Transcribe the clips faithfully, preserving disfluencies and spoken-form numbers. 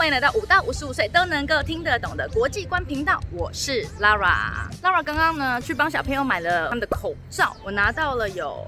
欢迎来到五到五十五岁都能够听得懂的国际观频道，我是 Lara。Lara 刚刚呢去帮小朋友买了他们的口罩，我拿到了有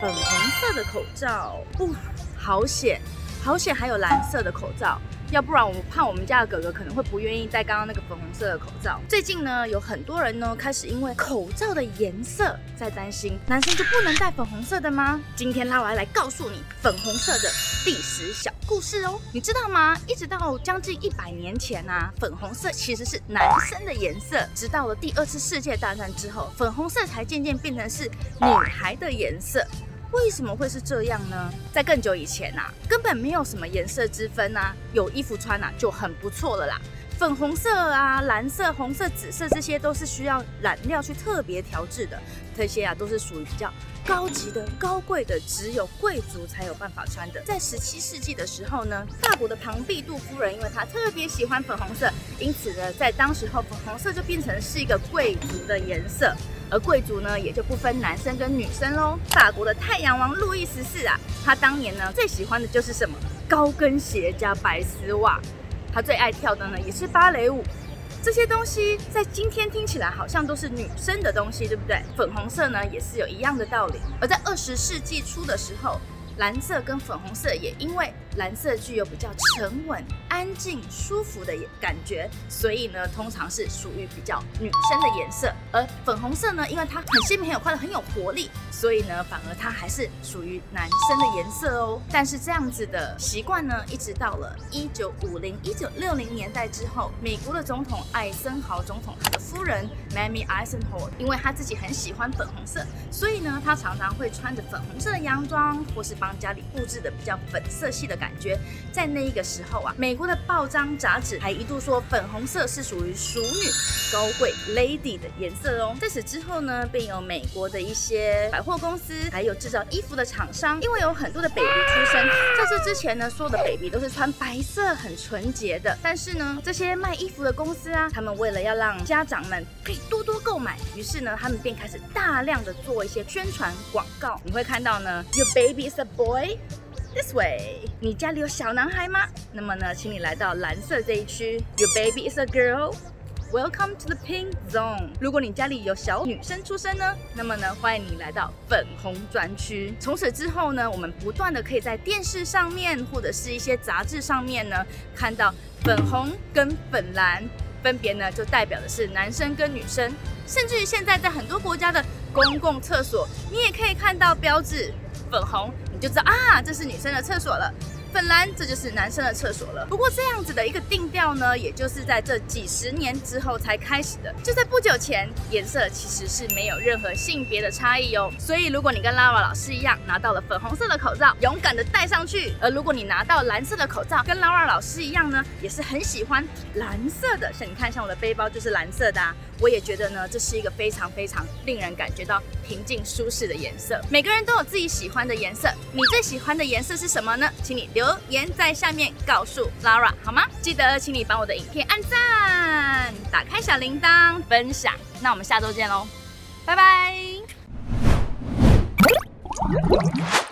粉红色的口罩，不、哦、好险，好险还有蓝色的口罩。要不然我怕我们家的哥哥可能会不愿意戴刚刚那个粉红色的口罩。最近呢，有很多人呢开始因为口罩的颜色在担心，男生就不能戴粉红色的吗？今天拉我来告诉你粉红色的历史小故事哦。你知道吗？一直到将近一百年前啊，粉红色其实是男生的颜色。直到了第二次世界大战之后，粉红色才渐渐变成是女孩的颜色。为什么会是这样呢？在更久以前啊，根本没有什么颜色之分啊，有衣服穿啊就很不错了啦。粉红色啊、蓝色、红色、紫色，这些都是需要染料去特别调制的，这些啊都是属于比较高级的、高贵的，只有贵族才有办法穿的。在十七世纪的时候呢，法国的庞毕度夫人因为她特别喜欢粉红色，因此呢，在当时候粉红色就变成是一个贵族的颜色。而贵族呢，也就不分男生跟女生喽。法国的太阳王路易十四啊，他当年呢最喜欢的就是什么？高跟鞋加白丝袜。他最爱跳的呢也是芭蕾舞。这些东西在今天听起来好像都是女生的东西，对不对？粉红色呢也是有一样的道理。而在二十世纪初的时候，蓝色跟粉红色也因为蓝色具有比较沉稳、安静、舒服的感觉，所以呢，通常是属于比较女生的颜色。而粉红色呢，因为它很鲜明、很有快乐、很有活力，所以呢，反而它还是属于男生的颜色哦。但是这样子的习惯呢，一直到了一九五零、一九六零年代之后，美国的总统艾森豪总统他的夫人 Mamie Eisenhower， 因为她自己很喜欢粉红色，所以呢，她常常会穿着粉红色的洋装，或是帮家里布置的比较粉色系的感觉。在那一个时候啊，美国的报章杂志还一度说粉红色是属于淑女、高贵 lady 的颜色哦。在此之后呢，便有美国的一些百货公司，还有制造衣服的厂商，因为有很多的 baby 出生。在这之前呢，说的 baby 都是穿白色、很纯洁的。但是呢，这些卖衣服的公司啊，他们为了要让家长们可以多多购买，于是呢，他们便开始大量的做一些宣传广告。你会看到呢 ，Your baby is a boy。This way， 你家里有小男孩吗？那么呢，请你来到蓝色这一区。Your baby is a girl. Welcome to the pink zone. 如果你家里有小女生出生呢，那么呢，欢迎你来到粉红专区。从此之后呢，我们不断的可以在电视上面或者是一些杂志上面呢，看到粉红跟粉蓝，分别呢就代表的是男生跟女生。甚至于现在在很多国家的公共厕所，你也可以看到标志粉红。就知道啊，这是女生的厕所了；粉蓝，这就是男生的厕所了。不过这样子的一个定调呢，也就是在这几十年之后才开始的。就在不久前，颜色其实是没有任何性别的差异哦。所以如果你跟 Lara 老师一样拿到了粉红色的口罩，勇敢的戴上去；而如果你拿到蓝色的口罩，跟 Lara 老师一样呢，也是很喜欢蓝色的。像你看，像我的背包就是蓝色的啊。我也觉得呢，这是一个非常非常令人感觉到平静舒适的颜色。每个人都有自己喜欢的颜色，你最喜欢的颜色是什么呢？请你留言在下面告诉 Lara 好吗？记得请你帮我的影片按赞、打开小铃铛、分享。那我们下周见喽，拜拜。